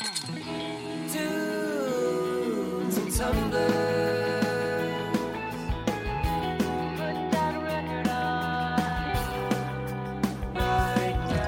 Dudes and tumblers, put that record on right now.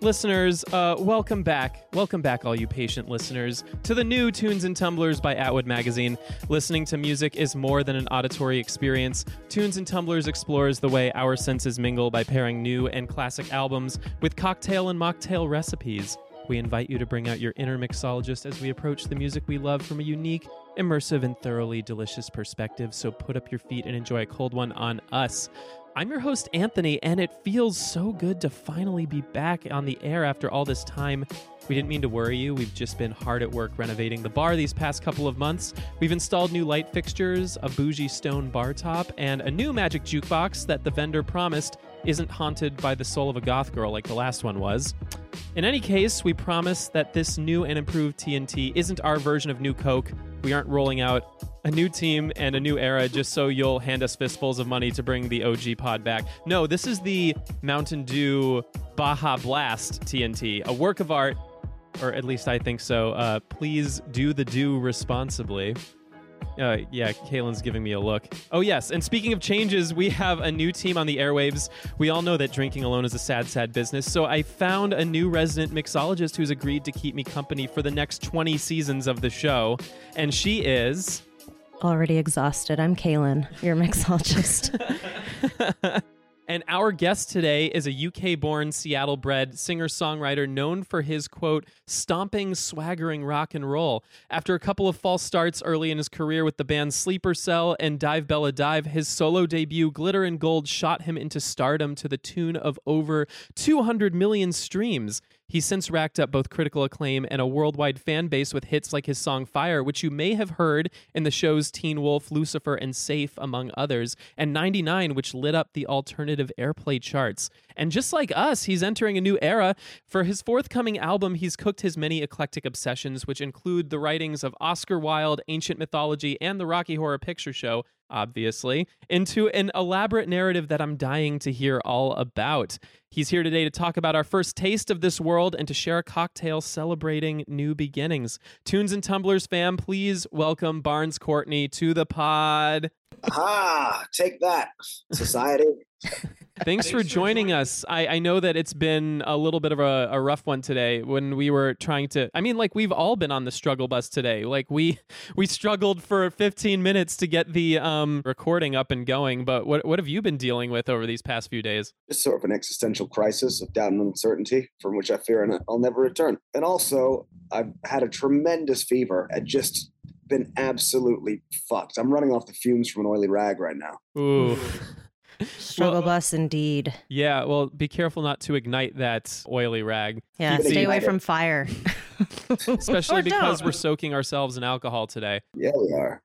Listeners, welcome back. Welcome back, all you patient listeners, to the new Tunes and Tumblers by Atwood Magazine. Listening to music is more than an auditory experience. Tunes and Tumblers explores the way our senses mingle by pairing new and classic albums with cocktail and mocktail recipes. We invite you to bring out your inner mixologist as we approach the music we love from a unique, immersive, and thoroughly delicious perspective. So put up your feet and enjoy a cold one on us. I'm your host, Anthony, and it feels so good to finally be back on the air after all this time. We didn't mean to worry you. We've just been hard at work renovating the bar these past couple of months. We've installed new light fixtures, a bougie stone bar top, and a new magic jukebox that the vendor promised isn't haunted by the soul of a goth girl like the last one was. In any case, we promise that this new and improved TNT isn't our version of New Coke. We aren't rolling out a new team and a new era just so you'll hand us fistfuls of money to bring the OG pod back. No, this is the Mountain Dew Baja Blast TNT, a work of art, or at least I think so. Please do the do responsibly. Yeah, Kaylin's giving me a look. Oh, yes. And speaking of changes, we have a new team on the airwaves. We all know that drinking alone is a sad, sad business. So I found a new resident mixologist who's agreed to keep me company for the next 20 seasons of the show. And she is... already exhausted. I'm Kaylin, your mixologist. And our guest today is a UK-born, Seattle-bred singer-songwriter known for his, quote, stomping, swaggering rock and roll. After a couple of false starts early in his career with the bands Sleeper Cell and Dive Bella Dive, his solo debut, Glitter and Gold, shot him into stardom to the tune of over 200 million streams. He's since racked up both critical acclaim and a worldwide fan base with hits like his song Fire, which you may have heard in the shows Teen Wolf, Lucifer, and Safe, among others, and 99, which lit up the alternative airplay charts. And just like us, he's entering a new era. For his forthcoming album, he's cooked his many eclectic obsessions, which include the writings of Oscar Wilde, ancient mythology, and the Rocky Horror Picture Show, obviously, into an elaborate narrative that I'm dying to hear all about. He's here today to talk about our first taste of this world and to share a cocktail celebrating new beginnings. Tunes and Tumblers fam, please welcome Barns Courtney to the pod. Ah, take that, society. Thanks for joining us. I know that it's been a little bit of a rough one today when we were trying to... I mean, like, we've all been on the struggle bus today. Like, we struggled for 15 minutes to get the recording up and going, but what have you been dealing with over these past few days? It's sort of an existential crisis of doubt and uncertainty from which I fear and I'll never return. And also, I've had a tremendous fever and just been absolutely fucked. I'm running off the fumes from an oily rag right now. Ooh. Struggle bus indeed. Yeah, well, be careful not to ignite that oily rag. Yeah, stay away from fire. Especially because we're soaking ourselves in alcohol today. Yeah, we are.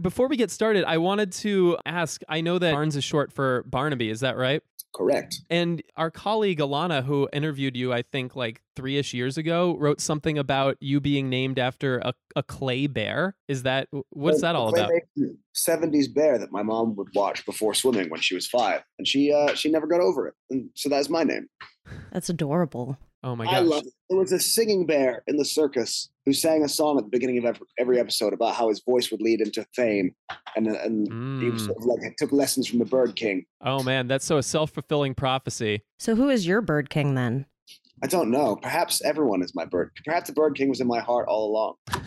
Before we get started, I wanted to ask, I know that Barnes is short for Barnaby, is that right? Correct. And our colleague Alana, who interviewed you, I think like 3-ish years ago, wrote something about you being named after a clay bear. Is that, what's that all about? 70s bear that my mom would watch before swimming when she was 5. And she never got over it. And so that's my name. That's adorable. Oh my gosh. I love it. There was a singing bear in the circus who sang a song at the beginning of every episode about how his voice would lead into fame. And he was sort of like, took lessons from the Bird King. Oh man, that's so a self-fulfilling prophecy. So who is your Bird King then? I don't know. Perhaps everyone is my bird. Perhaps the Bird King was in my heart all along.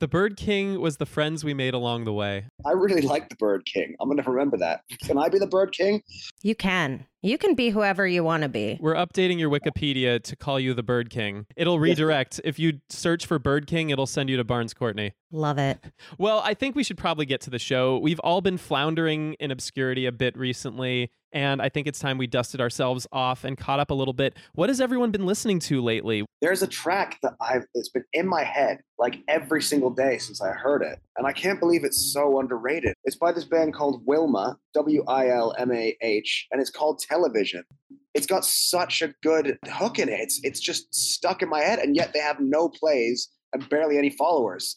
The Bird King was the friends we made along the way. I really like the Bird King. I'm going to remember that. Can I be the Bird King? You can. You can be whoever you want to be. We're updating your Wikipedia to call you the Bird King. It'll redirect. If you search for Bird King, it'll send you to Barnes Courtney. Love it. Well, I think we should probably get to the show. We've all been floundering in obscurity a bit recently, and I think it's time we dusted ourselves off and caught up a little bit. What has everyone been listening to lately? There's a track that it's been in my head like every single day since I heard it, and I can't believe it's so underrated. It's by this band called Wilma, Wilmah, and it's called Television. It's got such a good hook in it. It's just stuck in my head, and yet they have no plays and barely any followers.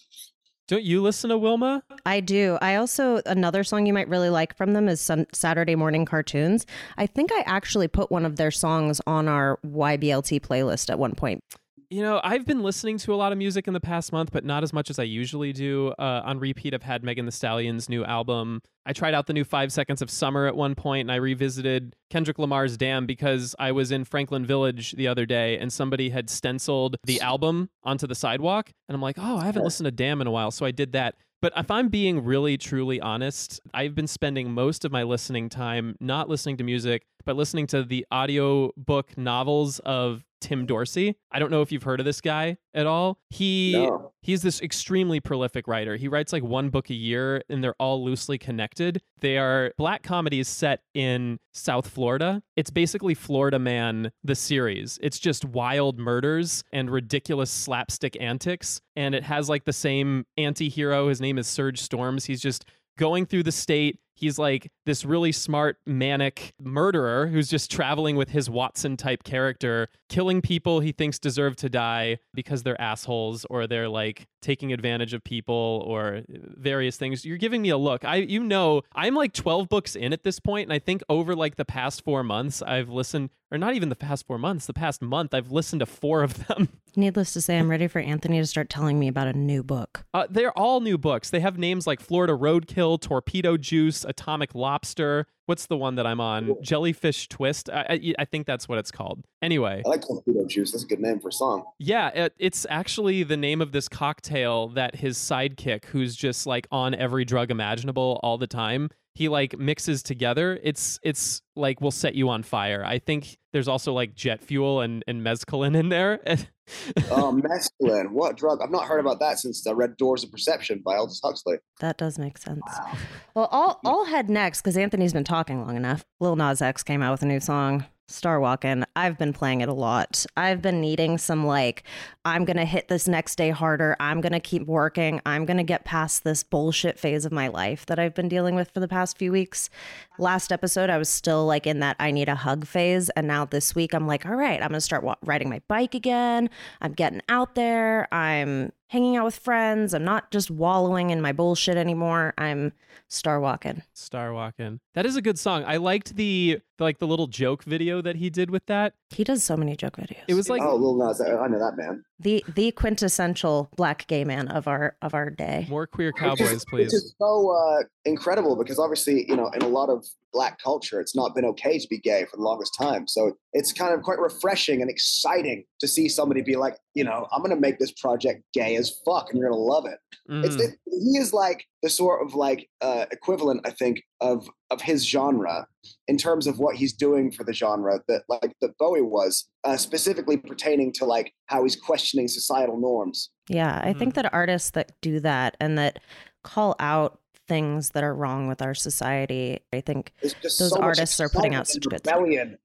Don't you listen to Wilma? I do. I also, another song you might really like from them is Saturday Morning Cartoons. I think I actually put one of their songs on our YBLT playlist at one point. You know, I've been listening to a lot of music in the past month, but not as much as I usually do. On repeat, I've had Megan Thee Stallion's new album. I tried out the new 5 Seconds of Summer at one point, and I revisited Kendrick Lamar's Damn because I was in Franklin Village the other day, and somebody had stenciled the album onto the sidewalk. And I'm like, oh, I haven't listened to Damn in a while, so I did that. But if I'm being really, truly honest, I've been spending most of my listening time not listening to music, but listening to the audiobook novels of Tim Dorsey. I don't know if you've heard of this guy at all. He's this extremely prolific writer. He writes like one book a year, and they're all loosely connected. They are black comedies set in South Florida. It's basically Florida Man, the series. It's just wild murders and ridiculous slapstick antics. And it has like the same anti-hero. His name is Serge Storms. He's just going through the state. He's like this really smart, manic murderer who's just traveling with his Watson-type character, killing people he thinks deserve to die because they're assholes or they're like taking advantage of people or various things. You're giving me a look. I'm like 12 books in at this point, and I think over like the past 4 months, I've listened, or not even the past 4 months, the past month, I've listened to 4 of them. Needless to say, I'm ready for Anthony to start telling me about a new book. They're all new books. They have names like Florida Roadkill, Torpedo Juice, Atomic Lobster. What's the one that I'm on? Jellyfish Twist. I think that's what it's called. Anyway. I like Torpedo Juice. That's a good name for a song. Yeah, it's actually the name of this cocktail that his sidekick, who's just like on every drug imaginable all the time, he like mixes together. It's like will set you on fire. I think there's also like jet fuel and mescaline in there. Mescaline, what drug? I've not heard about that since I read Doors of Perception by Aldous Huxley. That does make sense. Wow. Well, I'll head next because Anthony's been talking long enough. Lil Nas X came out with a new song, Star Walking. I've been playing it a lot. I've been needing some like, I'm going to hit this next day harder. I'm going to keep working. I'm going to get past this bullshit phase of my life that I've been dealing with for the past few weeks. Last episode, I was still like in that I need a hug phase. And now this week I'm like, all right, I'm going to start riding my bike again. I'm getting out there. I'm hanging out with friends. I'm not just wallowing in my bullshit anymore. I'm star walking. Star walking. That is a good song. I liked the little joke video that he did with that. He does so many joke videos. It was like, oh, Lil Nas, I know that man. The quintessential black gay man of our day. More queer cowboys, please. It's so incredible because obviously, you know, in a lot of black culture, it's not been okay to be gay for the longest time. So it's kind of quite refreshing and exciting to see somebody be like, you know, I'm going to make this project gay as fuck and you're going to love it. Mm. He is like the sort of like equivalent, I think, of his genre in terms of what he's doing for the genre that Bowie was, specifically pertaining to like how he's questioning societal norms. Yeah, I think that artists that do that and that call out things that are wrong with our society, I think those artists are putting out such good stuff.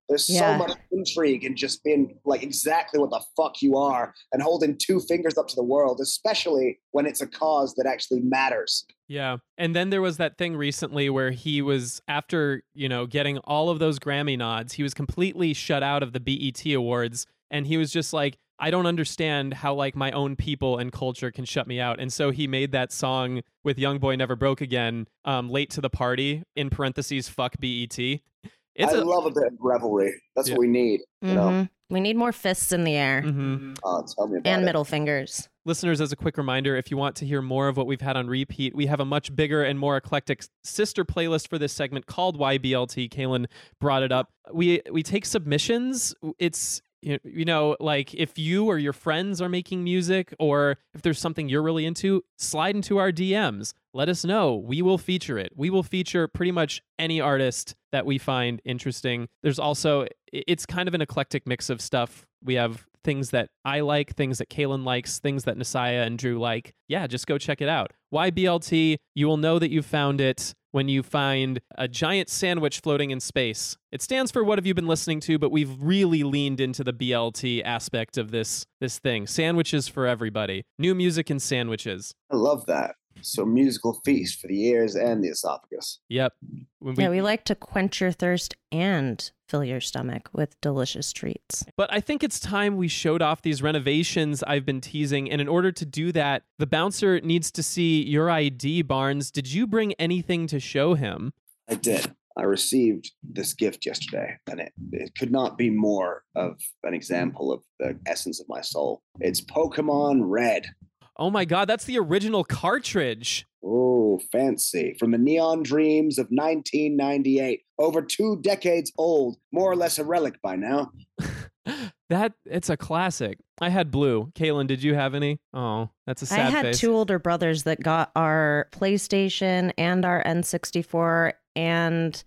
There's so much intrigue and just being like exactly what the fuck you are and holding 2 fingers up to the world, especially when it's a cause that actually matters. Yeah. And then there was that thing recently where he was, after, you know, getting all of those Grammy nods, he was completely shut out of the BET Awards. And he was just like, I don't understand how like my own people and culture can shut me out. And so he made that song with YoungBoy Never Broke Again, Late to the Party, in parentheses, fuck BET. I love a bit of revelry. That's what we need. Mm-hmm. You know? We need more fists in the air. Mm-hmm. Tell me about and middle fingers. Listeners, as a quick reminder, if you want to hear more of what we've had on repeat, we have a much bigger and more eclectic sister playlist for this segment called YBLT. Kaylin brought it up. We take submissions. It's... You know, like if you or your friends are making music or if there's something you're really into, slide into our DMs. Let us know. We will feature it. We will feature pretty much any artist that we find interesting. There's also, it's kind of an eclectic mix of stuff. We have things that I like, things that Kaylin likes, things that Nasiah and Drew like. Yeah, just go check it out. YBLT, you will know that you found it when you find a giant sandwich floating in space. It stands for what have you been listening to, but we've really leaned into the BLT aspect of this thing. Sandwiches for everybody. New music and sandwiches. I love that. So musical feast for the ears and the esophagus. Yep. Yeah, we like to quench your thirst and fill your stomach with delicious treats. But I think it's time we showed off these renovations I've been teasing. And in order to do that, the bouncer needs to see your ID, Barnes. Did you bring anything to show him? I did. I received this gift yesterday, and it could not be more of an example of the essence of my soul. It's Pokemon Red. Oh my God, that's the original cartridge. Oh, fancy. From the neon dreams of 1998. Over 2 decades old, more or less a relic by now. It's a classic. I had blue. Kaylin, did you have any? Oh, that's a sad face. I had two older brothers that got our PlayStation and our N64 and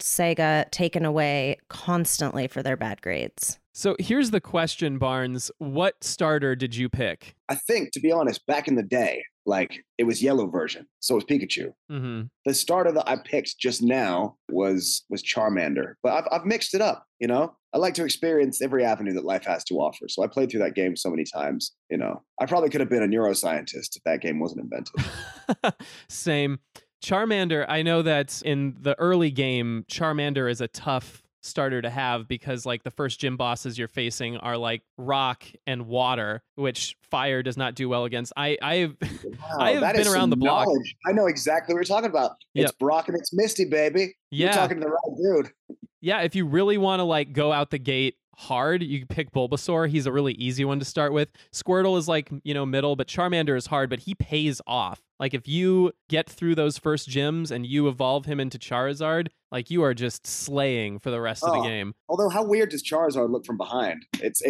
Sega taken away constantly for their bad grades. So here's the question, Barnes. What starter did you pick? I think, to be honest, back in the day, like, it was yellow version. So it was Pikachu. Mm-hmm. The starter that I picked just now was Charmander. But I've mixed it up, you know? I like to experience every avenue that life has to offer. So I played through that game so many times, you know? I probably could have been a neuroscientist if that game wasn't invented. Same. Charmander, I know that in the early game, Charmander is a tough starter to have because, like, the first gym bosses you're facing are like rock and water, which fire does not do well against. I have been around the block. Knowledge. I know exactly what you're talking about. Yep. It's Brock and it's Misty, baby. Yeah. You're talking to the right dude. Yeah, if you really want to, like, go out the gate hard, you pick Bulbasaur. He's a really easy one to start with. Squirtle is, like, you know, middle, but Charmander is hard, but he pays off. Like, if you get through those first gyms and you evolve him into Charizard, like, you are just slaying for the rest of the game. Although, how weird does Charizard look from behind? It's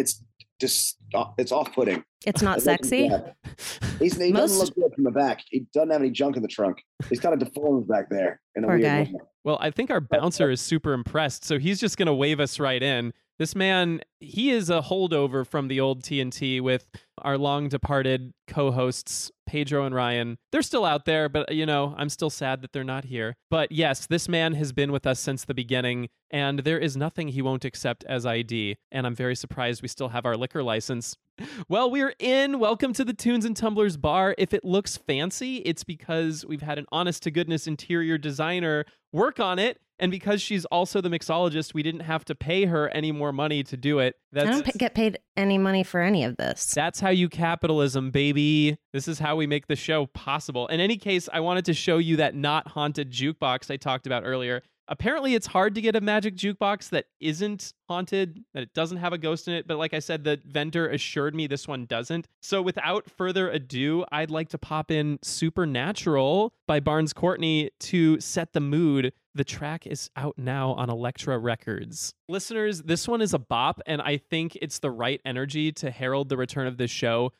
just, it's off-putting. It's not sexy. He doesn't look good from the back. He doesn't have any junk in the trunk. He's kind of deformed back there. Poor guy. Well, I think our bouncer is super impressed, so he's just going to wave us right in. This man, he is a holdover from the old TNT with our long-departed co-hosts, Pedro and Ryan. They're still out there, but, you know, I'm still sad that they're not here. But yes, this man has been with us since the beginning, and there is nothing he won't accept as ID. And I'm very surprised we still have our liquor license. Well, we're in. Welcome to the Tunes and Tumblers bar. If it looks fancy, it's because we've had an honest-to-goodness interior designer work on it. And because she's also the mixologist, we didn't have to pay her any more money to do it. I don't get paid any money for any of this. That's how you capitalism, baby. This is how we make the show possible. In any case, I wanted to show you that not haunted jukebox I talked about earlier. Apparently, it's hard to get a magic jukebox that isn't haunted, that it doesn't have a ghost in it. But like I said, the vendor assured me this one doesn't. So without further ado, I'd like to pop in Supernatural by Barnes Courtney to set the mood. The track is out now on Elektra Records. Listeners, this one is a bop, and I think it's the right energy to herald the return of this show.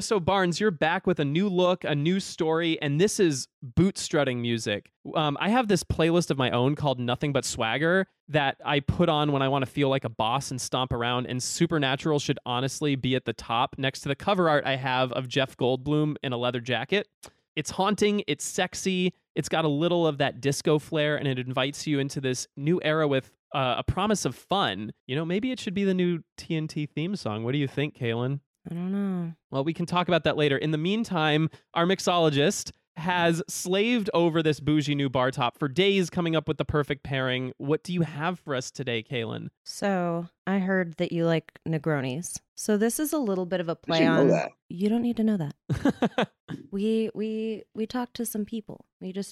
So Barnes, you're back with a new look, a new story, and this is bootstrutting music. I have this playlist of my own called Nothing But Swagger that I put on when I want to feel like a boss and stomp around, and Supernatural should honestly be at the top next to the cover art I have of Jeff Goldblum in a leather jacket. It's haunting, it's sexy, it's got a little of that disco flair, and it invites you into this new era with a promise of fun. You know, maybe it should be the new TNT theme song. What do you think, Kaylin? I don't know. Well, we can talk about that later. In the meantime, our mixologist has slaved over this bougie new bar top for days, coming up with the perfect pairing. What do you have for us today, Kaylin? So I heard that you like Negronis. So this is a little bit of a play on. You don't need to know that. We talk to some people.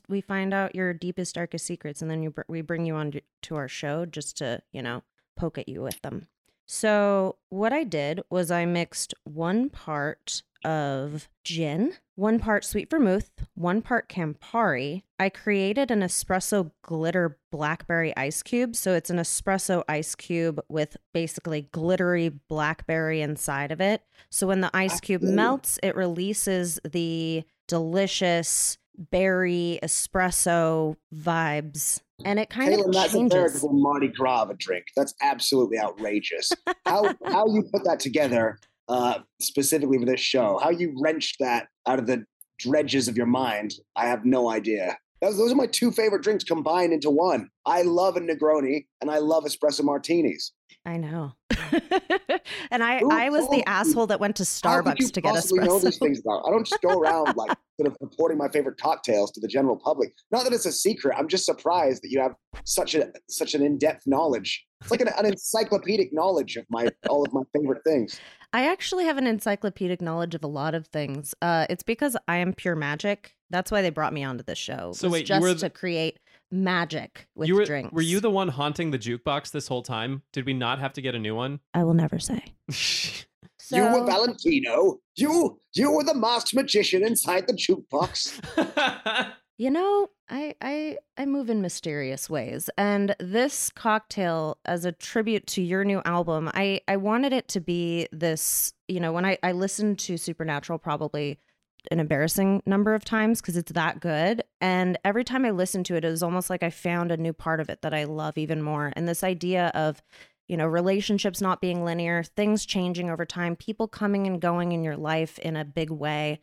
We find out your deepest, darkest secrets, and then we bring you on to our show just to, you know, poke at you with them. So what I did was I mixed 1 part of gin, 1 part sweet vermouth, 1 part Campari. I created an espresso glitter blackberry ice cube. So it's an espresso ice cube with basically glittery blackberry inside of it. So when the ice cube melts, it releases the delicious berry espresso vibes. And it kind of changes. That's a veritable Mardi Gras drink. That's absolutely outrageous. How you put that together specifically for this show, how you wrenched that out of the dredges of your mind, I have no idea. Those are my 2 favorite drinks combined into one. I love a Negroni and I love espresso martinis. I know. And I was the asshole that went to Starbucks to get espresso. Know these things about? I don't just go around like sort of purporting my favorite cocktails to the general public. Not that it's a secret. I'm just surprised that you have such an in-depth knowledge. It's like an encyclopedic knowledge of all of my favorite things. I actually have an encyclopedic knowledge of a lot of things. It's because I am pure magic. That's why they brought me onto this show. So wait, to create magic with drinks. Were you the one haunting the jukebox this whole time? Did we not have to get a new one? I will never say. So... You were Valentino. You were the masked magician inside the jukebox. You know, I move in mysterious ways. And this cocktail, as a tribute to your new album, I wanted it to be this, you know, when I listened to Supernatural probably an embarrassing number of times because it's that good. And every time I listen to it, it was almost like I found a new part of it that I love even more. And this idea of, you know, relationships not being linear, things changing over time, people coming and going in your life in a big way,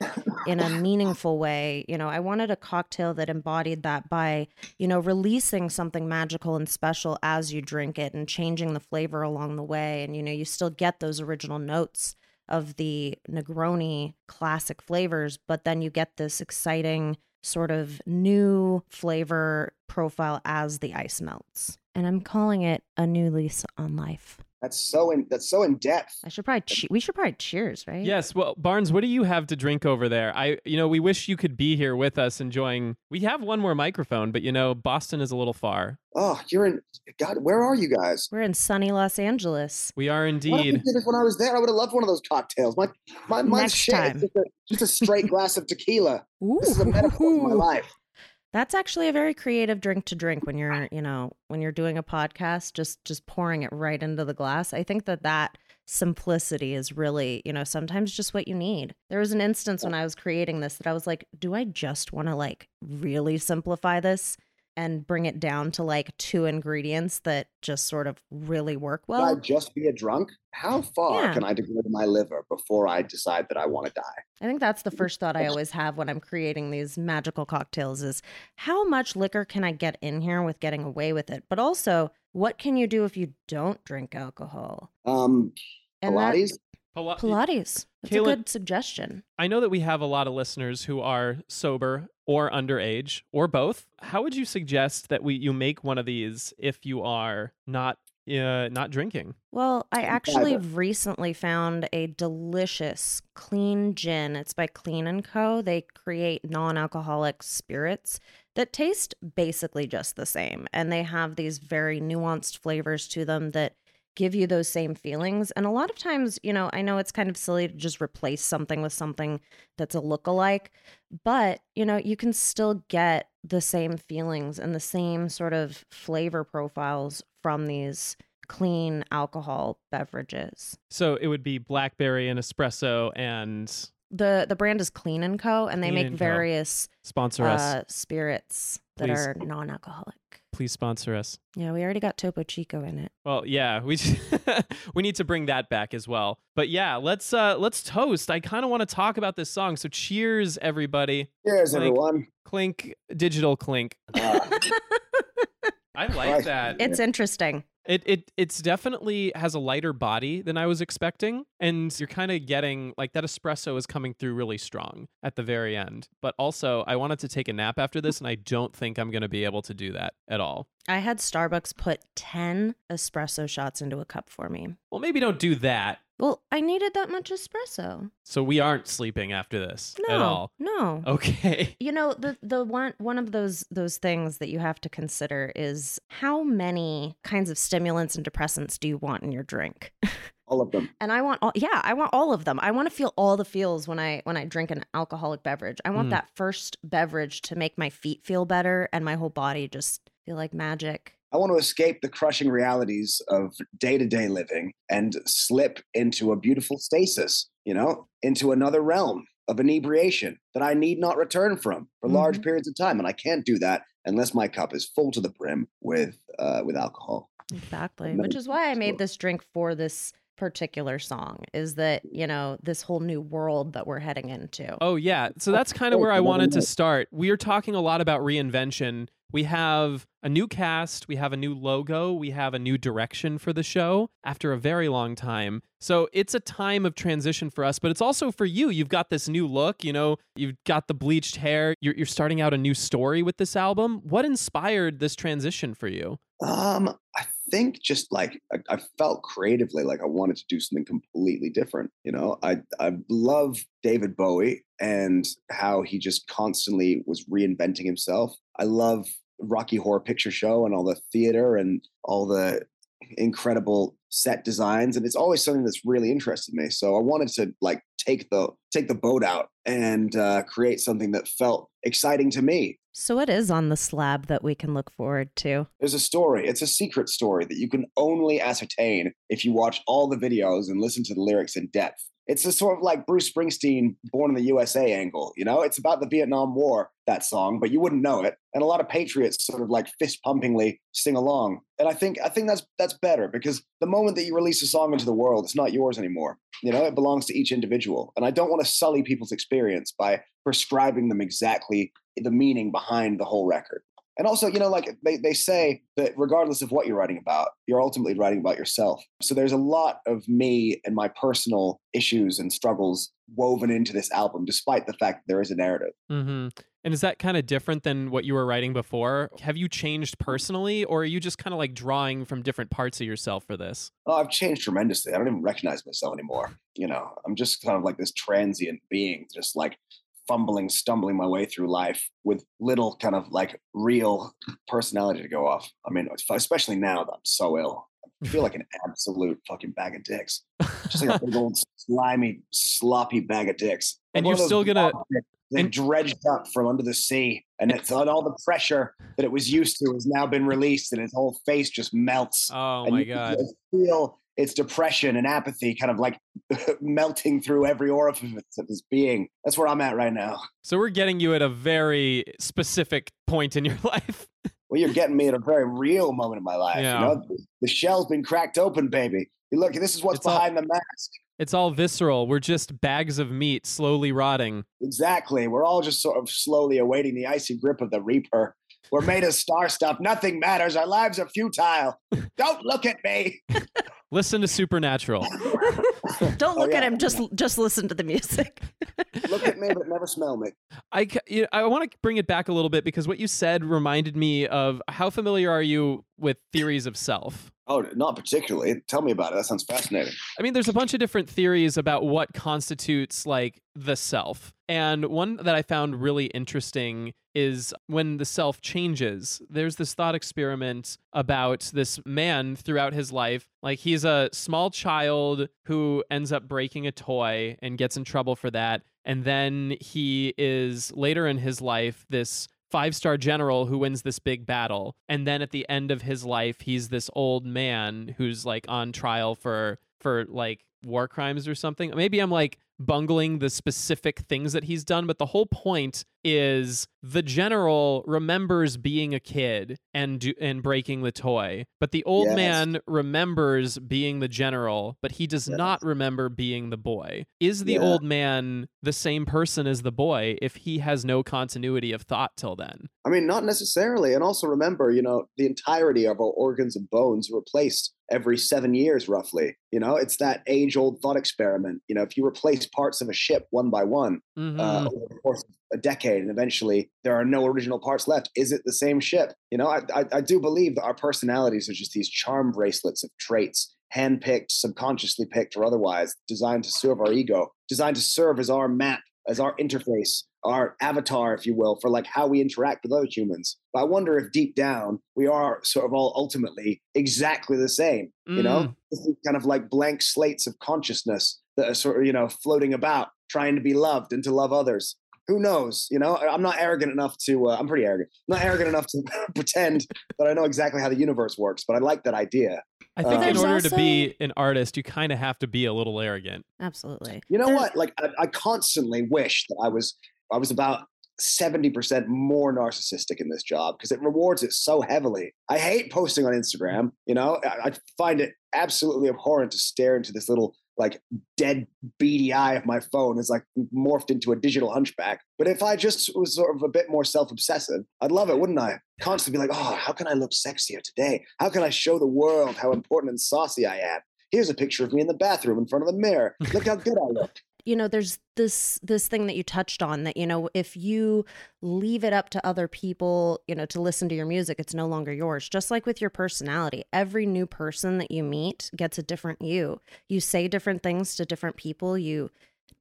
in a meaningful way. You know, I wanted a cocktail that embodied that by, you know, releasing something magical and special as you drink it and changing the flavor along the way. And, you know, you still get those original notes of the Negroni classic flavors, but then you get this exciting sort of new flavor profile as the ice melts. And I'm calling it a new lease on life. That's so in depth. We should probably cheers, right? Yes. Well, Barnes, what do you have to drink over there? We wish you could be here with us enjoying. We have one more microphone, but you know, Boston is a little far. Oh, where are you guys? We're in sunny Los Angeles. We are indeed. Why didn't you do this when I was there? I would have loved one of those cocktails. My next shit time. Is just a straight glass of tequila. Ooh. This is a metaphor for my life. That's actually a very creative drink to drink when you're doing a podcast, just pouring it right into the glass. I think that simplicity is really, you know, sometimes just what you need. There was an instance when I was creating this that I was like, do I just want to like really simplify this and bring it down to like two ingredients that just sort of really work well? Will I just be a drunk? How far can I degrade my liver before I decide that I want to die? I think that's the first thought I always have when I'm creating these magical cocktails is how much liquor can I get in here with getting away with it? But also, what can you do if you don't drink alcohol? Pilates? Pilates. That's Kayla, a good suggestion. I know that we have a lot of listeners who are sober or underage or both. How would you suggest that you make one of these if you are not drinking? Well, I actually recently found a delicious clean gin. It's by Clean & Co. They create non-alcoholic spirits that taste basically just the same. And they have these very nuanced flavors to them that give you those same feelings. And a lot of times, you know, I know it's kind of silly to just replace something with something that's a lookalike, but, you know, you can still get the same feelings and the same sort of flavor profiles from these clean alcohol beverages. So it would be blackberry and espresso and... The brand is Clean & Co. and they make various sponsor us spirits that are non-alcoholic. Please sponsor us. Yeah, we already got Topo Chico in it. Well, yeah, we need to bring that back as well. But yeah, let's toast. I kind of want to talk about this song. So cheers, everybody. Cheers, clink, everyone. Clink, digital clink. I like that. It's interesting. It's definitely has a lighter body than I was expecting. And you're kind of getting like that espresso is coming through really strong at the very end. But also I wanted to take a nap after this and I don't think I'm going to be able to do that at all. I had Starbucks put 10 espresso shots into a cup for me. Well, maybe don't do that. Well, I needed that much espresso. So we aren't sleeping after this at all. No. Okay. You know, the one of those things that you have to consider is how many kinds of stimulants and depressants do you want in your drink? All of them. And I want all of them. I want to feel all the feels when I drink an alcoholic beverage. I want that first beverage to make my feet feel better and my whole body just feel like magic. I want to escape the crushing realities of day-to-day living and slip into a beautiful stasis, you know, into another realm of inebriation that I need not return from for large periods of time. And I can't do that unless my cup is full to the brim with alcohol. Exactly, which is why I made this drink for this particular song, is that, you know, this whole new world that we're heading into. Oh, yeah. So that's kind of where I wanted to start. We are talking a lot about reinvention. We have a new cast, we have a new logo, we have a new direction for the show after a very long time. So it's a time of transition for us, but it's also for you. You've got this new look, you know, you've got the bleached hair. You're starting out a new story with this album. What inspired this transition for you? I think just like I felt creatively like I wanted to do something completely different. You know, I love David Bowie and how he just constantly was reinventing himself. I love Rocky Horror Picture Show and all the theater and all the incredible set designs. And it's always something that's really interested me. So I wanted to like take the boat out and create something that felt exciting to me. So what is on the slab that we can look forward to? There's a story. It's a secret story that you can only ascertain if you watch all the videos and listen to the lyrics in depth. It's a sort of like Bruce Springsteen, Born in the USA angle, you know? It's about the Vietnam War, that song, but you wouldn't know it. And a lot of patriots sort of like fist-pumpingly sing along. And I think that's better, because the moment that you release a song into the world, it's not yours anymore. You know, it belongs to each individual. And I don't want to sully people's experience by prescribing them exactly the meaning behind the whole record. And also, you know, like they say that regardless of what you're writing about, you're ultimately writing about yourself. So there's a lot of me and my personal issues and struggles woven into this album, despite the fact that there is a narrative. Mm-hmm. And is that kind of different than what you were writing before? Have you changed personally, or are you just kind of like drawing from different parts of yourself for this? Oh, I've changed tremendously. I don't even recognize myself anymore. You know, I'm just kind of like this transient being, just like fumbling, stumbling my way through life with little kind of like real personality to go off. I mean, especially now that I'm so ill, I feel like an absolute fucking bag of dicks. Just like a big old slimy, sloppy bag of dicks. And you're still gonna and dredged up from under the sea, and it's on all the pressure that it was used to has now been released, and its whole face just melts. Oh my God. Feel its depression and apathy kind of like melting through every orifice of his being. That's where I'm at right now. So we're getting you at a very specific point in your life. Well, you're getting me at a very real moment in my life. Yeah. You know, the shell's been cracked open, baby. You look, this is what's behind the mask. It's all visceral. We're just bags of meat slowly rotting. Exactly. We're all just sort of slowly awaiting the icy grip of the Reaper. We're made of star stuff. Nothing matters. Our lives are futile. Don't look at me. Listen to Supernatural. Don't look at him. Just listen to the music. Look at me, but never smell me. I want to bring it back a little bit, because what you said reminded me of, how familiar are you with theories of self? Oh, not particularly. Tell me about it. That sounds fascinating. I mean, there's a bunch of different theories about what constitutes like the self. And one that I found really interesting is when the self changes. There's this thought experiment about this man throughout his life. Like, he's a small child who ends up breaking a toy and gets in trouble for that. And then he is later in his life this five-star general who wins this big battle. And then at the end of his life, he's this old man who's like on trial for like war crimes or something. Maybe I'm like bungling the specific things that he's done, but the whole point is the general remembers being a kid and breaking the toy, but the old man remembers being the general, but he does not remember being the boy. Is the old man the same person as the boy if he has no continuity of thought till then? I mean, not necessarily. And also remember, you know, the entirety of our organs and bones replaced every 7 years, roughly. You know, it's that age-old thought experiment. You know, if you replace parts of a ship one by one over the course of a decade, and eventually there are no original parts left, is it the same ship? You know, I do believe that our personalities are just these charm bracelets of traits, handpicked, subconsciously picked, or otherwise, designed to serve our ego, designed to serve as our map, as our interface, our avatar, if you will, for like how we interact with other humans. But I wonder if deep down we are sort of all ultimately exactly the same, you know, kind of like blank slates of consciousness that are sort of, you know, floating about, trying to be loved and to love others. Who knows? You know, I'm pretty arrogant. I'm not arrogant enough to pretend that I know exactly how the universe works, but I like that idea. I think in order to be an artist, you kind of have to be a little arrogant. Absolutely. You know what? Like I constantly wish that I was about 70% more narcissistic in this job because it rewards it so heavily. I hate posting on Instagram. You know, I find it absolutely abhorrent to stare into this little like dead beady eye of my phone. It's like morphed into a digital hunchback. But if I just was sort of a bit more self-obsessive, I'd love it, wouldn't I? Constantly be like, oh, how can I look sexier today? How can I show the world how important and saucy I am? Here's a picture of me in the bathroom in front of the mirror. Look how good I look. You know, there's this thing that you touched on that, you know, if you leave it up to other people, you know, to listen to your music, it's no longer yours. Just like with your personality, every new person that you meet gets a different you. You say different things to different people. You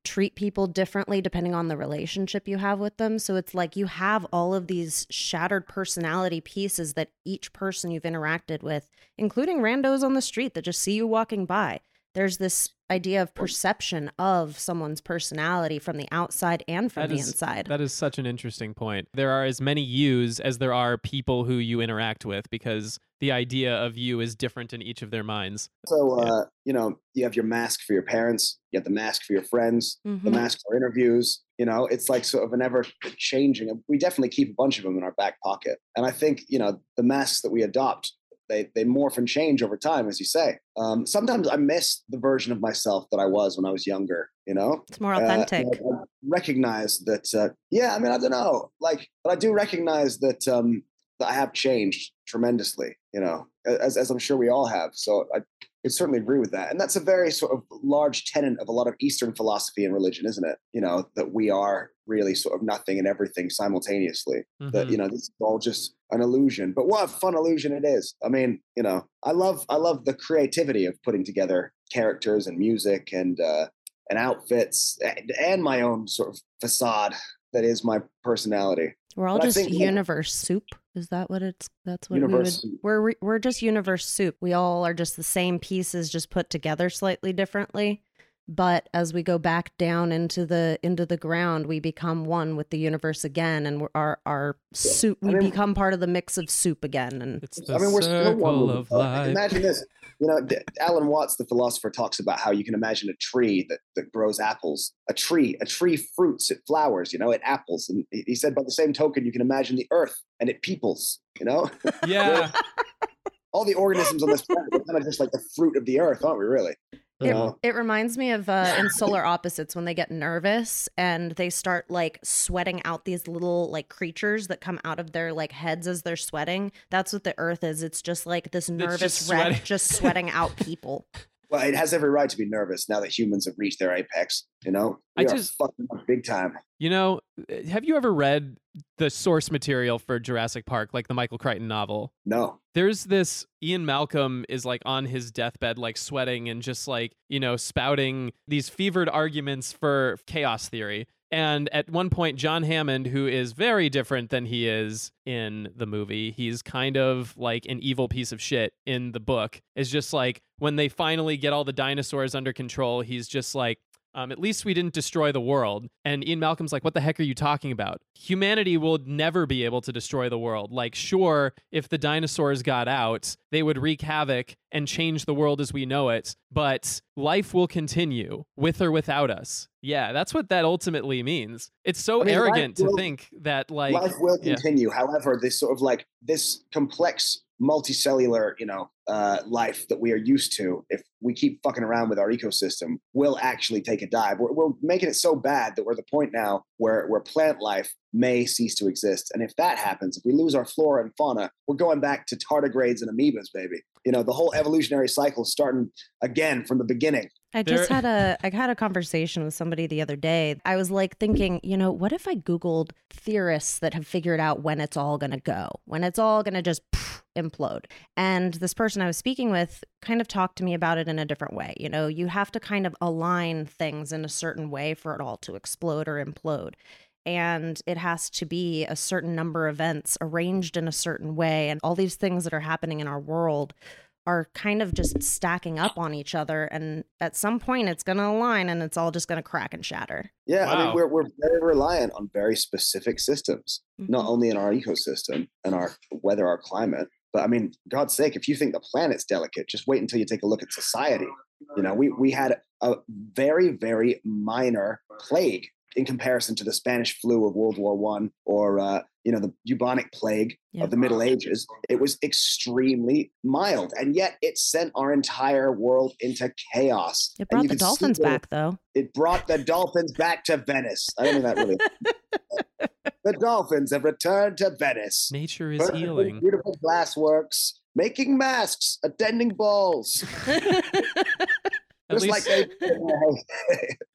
treat people differently depending on the relationship you have with them. So it's like you have all of these shattered personality pieces that each person you've interacted with, including randos on the street that just see you walking by. There's this idea of perception of someone's personality from the outside and from the inside. That is such an interesting point. There are as many yous as there are people who you interact with because the idea of you is different in each of their minds. So, you know, you have your mask for your parents, you have the mask for your friends, the mask for interviews. You know, it's like sort of an ever changing. We definitely keep a bunch of them in our back pocket. And I think, you know, the masks that we adopt, They morph and change over time, as you say. Sometimes I miss the version of myself that I was when I was younger, you know? It's more authentic. I recognize that, I don't know. Like, but I do recognize that, that I have changed tremendously, you know, as I'm sure we all have. So I could certainly agree with that. And that's a very sort of large tenet of a lot of Eastern philosophy and religion, isn't it? You know, that we are really sort of nothing and everything simultaneously, that, you know, this is all just an illusion, but what a fun illusion it is. I mean, you know, I love the creativity of putting together characters and music and outfits and my own sort of facade that is my personality. We're all but just universe soup. Is that what it's, that's what universe we would, we're just universe soup. We all are just the same pieces, just put together slightly differently. But as we go back down into the ground, we become one with the universe again, and our soup. We become part of the mix of soup again. And it's the we're still one of life. Imagine this. You know, Alan Watts, the philosopher, talks about how you can imagine a tree that grows apples. A tree fruits, it flowers. You know, it apples. And he said, by the same token, you can imagine the earth, and it peoples. You know. Yeah. All the organisms on this planet are kind of just like the fruit of the earth, aren't we? Really. It reminds me of in Solar Opposites when they get nervous and they start like sweating out these little like creatures that come out of their like heads as they're sweating. That's what the earth is. It's just like this nervous wreck just sweating out people. Well, it has every right to be nervous now that humans have reached their apex, you know? We are fucking up big time. You know, have you ever read the source material for Jurassic Park, like the Michael Crichton novel? No. There's this, Ian Malcolm is like on his deathbed, like sweating and just like, you know, spouting these fevered arguments for chaos theory. And at one point, John Hammond, who is very different than he is in the movie, he's kind of like an evil piece of shit in the book, is just like, when they finally get all the dinosaurs under control, he's just like, at least we didn't destroy the world. And Ian Malcolm's like, what the heck are you talking about? Humanity will never be able to destroy the world. Like, sure, if the dinosaurs got out, they would wreak havoc and change the world as we know it. But life will continue with or without us. Yeah, that's what that ultimately means. It's so arrogant to think that like... Life will continue. Yeah. However, this sort of like this complex multicellular, you know, life that we are used to, if we keep fucking around with our ecosystem, will actually take a dive. We're making it so bad that we're at the point now where plant life may cease to exist. And if that happens, if we lose our flora and fauna, we're going back to tardigrades and amoebas, baby. You know, the whole evolutionary cycle starting again from the beginning. I had a conversation with somebody the other day. I was like thinking, you know, what if I Googled theorists that have figured out when it's all going to go, when it's all going to just implode? And this person I was speaking with kind of talked to me about it in a different way. You know, you have to kind of align things in a certain way for it all to explode or implode. And it has to be a certain number of events arranged in a certain way. And all these things that are happening in our world are kind of just stacking up on each other. And at some point it's going to align and it's all just going to crack and shatter. Yeah. Wow. I mean, we're very reliant on very specific systems, not only in our ecosystem and our weather, our climate, but I mean, God's sake, if you think the planet's delicate, just wait until you take a look at society. You know, we had a very, very minor plague in comparison to the Spanish flu of World War I or, the bubonic plague of the Middle Ages. It was extremely mild, and yet it sent our entire world into chaos. It brought the dolphins back, though. It brought the dolphins back to Venice. I don't mean that really. The dolphins have returned to Venice. Nature is healing. Beautiful glassworks, making masks, attending balls. Just least, like they,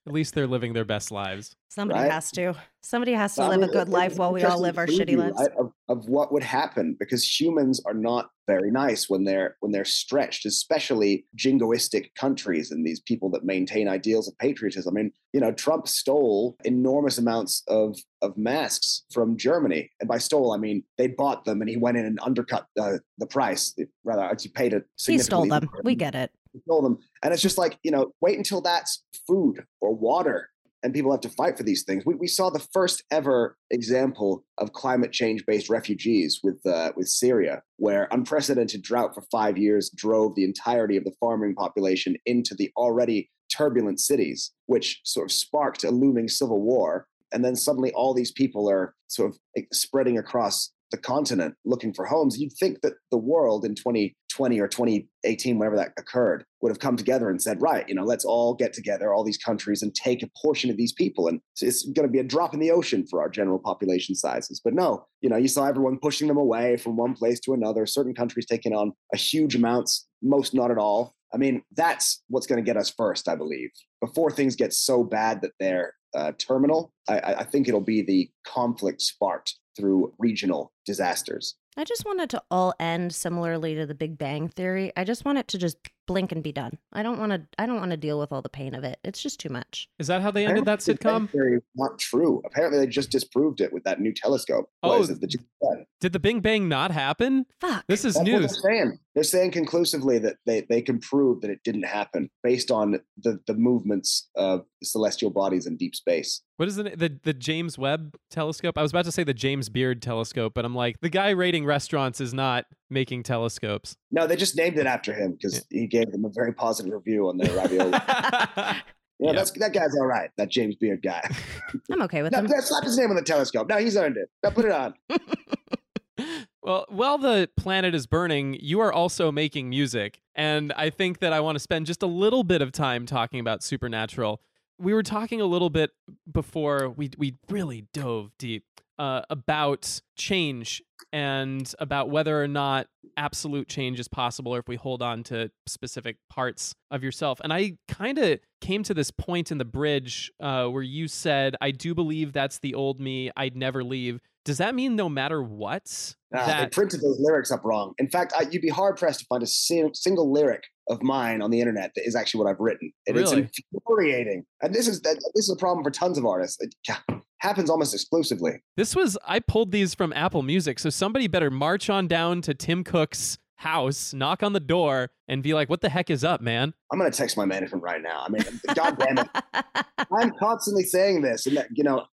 at least they're living their best lives. Somebody has to. Somebody has to live a good life while we all live our shitty lives. Right, of what would happen, because humans are not very nice when they're stretched, especially jingoistic countries and these people that maintain ideals of patriotism. I mean, Trump stole enormous amounts of masks from Germany, and by stole I mean they bought them and he went in and undercut the price. Rather, he paid a significant. He stole them. We get it. He stole them, and it's just like wait until that's food or water. And people have to fight for these things. We saw the first ever example of climate change-based refugees with Syria, where unprecedented drought for 5 years drove the entirety of the farming population into the already turbulent cities, which sort of sparked a looming civil war. And then suddenly all these people are sort of spreading across the continent looking for homes. You'd think that the world in 2020 or 2018, whenever that occurred, would have come together and said, right, let's all get together, all these countries, and take a portion of these people. And it's going to be a drop in the ocean for our general population sizes. But no, you saw everyone pushing them away from one place to another, certain countries taking on a huge amounts, most not at all. I mean, that's what's going to get us first, I believe. Before things get so bad that they're terminal, I think it'll be the conflict sparked through regional disasters. I just want it to all end similarly to the Big Bang Theory. I just want it to just blink and be done. I don't want to deal with all the pain of it. It's just too much. Is that how they ended that sitcom? Theory is not true. Apparently, they just disproved it with that new telescope. Oh, did the Big Bang not happen? Fuck. This is news. They're saying conclusively that they can prove that it didn't happen based on the movements of celestial bodies in deep space. What is the James Webb telescope? I was about to say the James Beard telescope, but I'm like, the guy raiding restaurants is not making telescopes. No, they just named it after him because he gave them a very positive review on their ravioli. That guy's all right, that James Beard guy. I'm okay with him. Slap his name on the telescope. No, he's earned it. Now put it on. Well, while the planet is burning, you are also making music. And I think that I want to spend just a little bit of time talking about Supernatural. We were talking a little bit before we really dove deep about change and about whether or not absolute change is possible or if we hold on to specific parts of yourself. And I kind of came to this point in the bridge where you said, I do believe that's the old me. I'd never leave. Does that mean no matter what? They printed those lyrics up wrong. In fact, you'd be hard-pressed to find a single lyric of mine on the internet that is actually what I've written. And really? It's infuriating. And this is a problem for tons of artists. It happens almost exclusively. I pulled these from Apple Music, so somebody better march on down to Tim Cook's house, knock on the door, and be like, what the heck is up, man? I'm going to text my management right now. I mean, God damn it. I'm constantly saying this, and that,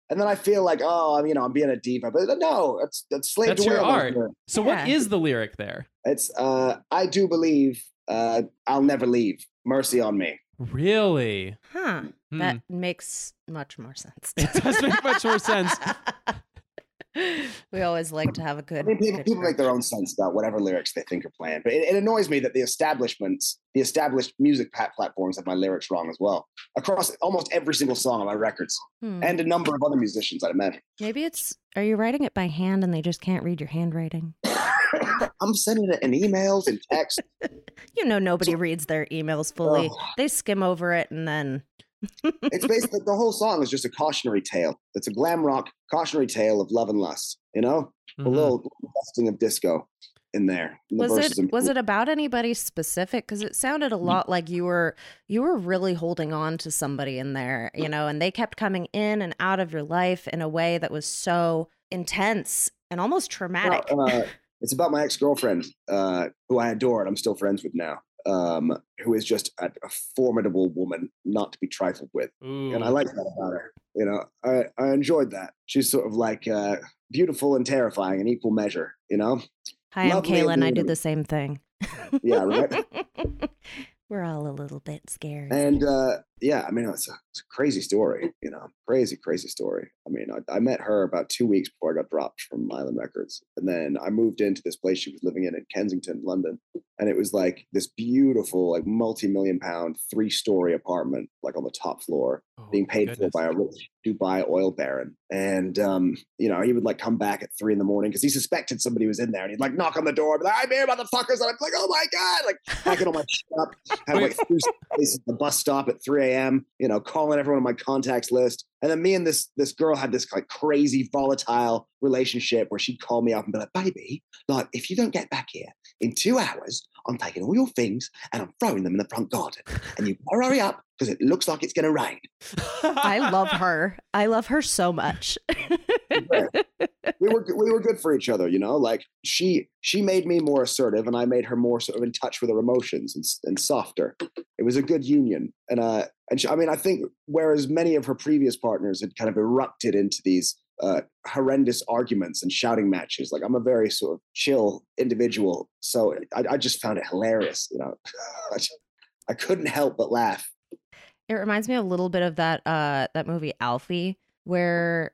and then I feel like, oh, I'm being a diva. But no, it's slaved away. That's your art. So what is the lyric there? It's, I do believe I'll never leave. Mercy on me. Really? Huh. That makes much more sense. It does make much more sense. We always like to have a good... people make their own sense about whatever lyrics they think are playing. But it annoys me that the established music platforms have my lyrics wrong as well. Across almost every single song on my records. And a number of other musicians, I'd imagine. Maybe are you writing it by hand and they just can't read your handwriting? I'm sending it in emails and texts. Nobody reads their emails fully. They skim over it and then... It's basically, the whole song is just a cautionary tale. It's a glam rock cautionary tale of love and lust, a little dusting of disco in there. Was it about anybody specific? Because it sounded a lot like you were really holding on to somebody in there, and they kept coming in and out of your life in a way that was so intense and almost traumatic. It's about my ex-girlfriend, who I adored. I'm still friends with now. Who is just a formidable woman, not to be trifled with. Ooh. And I like that about her. I enjoyed that. She's sort of like beautiful and terrifying in equal measure, Hi, I'm Kayla, and I did the same thing. Yeah, right? We're all a little bit scared. And yeah, I mean, it's a crazy story, you know, crazy story. I mean, I met her about 2 weeks before I got dropped from Island Records. And then I moved into this place she was living in Kensington, London. And it was like this beautiful, like multi-million-pound, 3-story apartment, like on the top floor, being paid for by a rich Dubai oil baron. And, you know, he would like come back at 3 a.m. because he suspected somebody was in there. And he'd like knock on the door and be like, I'm here, motherfuckers. And I'm like, oh my God, like packing all my shit up, have like 3 places at the bus stop at 3 a.m. You know, calling everyone on my contacts list. And then me and this girl had this like crazy volatile relationship where she'd call me up and be like, baby, like if you don't get back here in 2 hours, I'm taking all your things and I'm throwing them in the front garden. And you better hurry up because it looks like it's going to rain. I love her. I love her so much. We were good for each other, you know, like she made me more assertive and I made her more sort of in touch with her emotions and softer. It was a good union. And she, I mean, I think whereas many of her previous partners had kind of erupted into these horrendous arguments and shouting matches, like I'm a very sort of chill individual. So I just found it hilarious. You know, I couldn't help but laugh. It reminds me a little bit of that, that movie Alfie, where